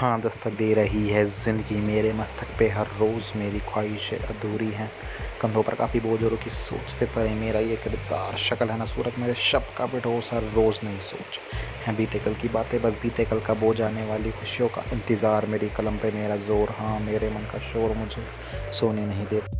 हाँ दस्तक दे रही है ज़िंदगी। मेरे मस्तक पे हर रोज़ मेरी ख्वाहिशें अधूरी हैं, कंधों पर काफ़ी बोझ और की सोच से परे मेरा ये किरदार, शक्ल है ना सूरत मेरे शब्द का बेठोस, हर रोज़ नई सोच है बीते कल की बातें, बस बीते कल का बोझ, आने वाली खुशियों का इंतज़ार, मेरी कलम पे मेरा ज़ोर, हाँ मेरे मन का शोर मुझे सोने नहीं देता।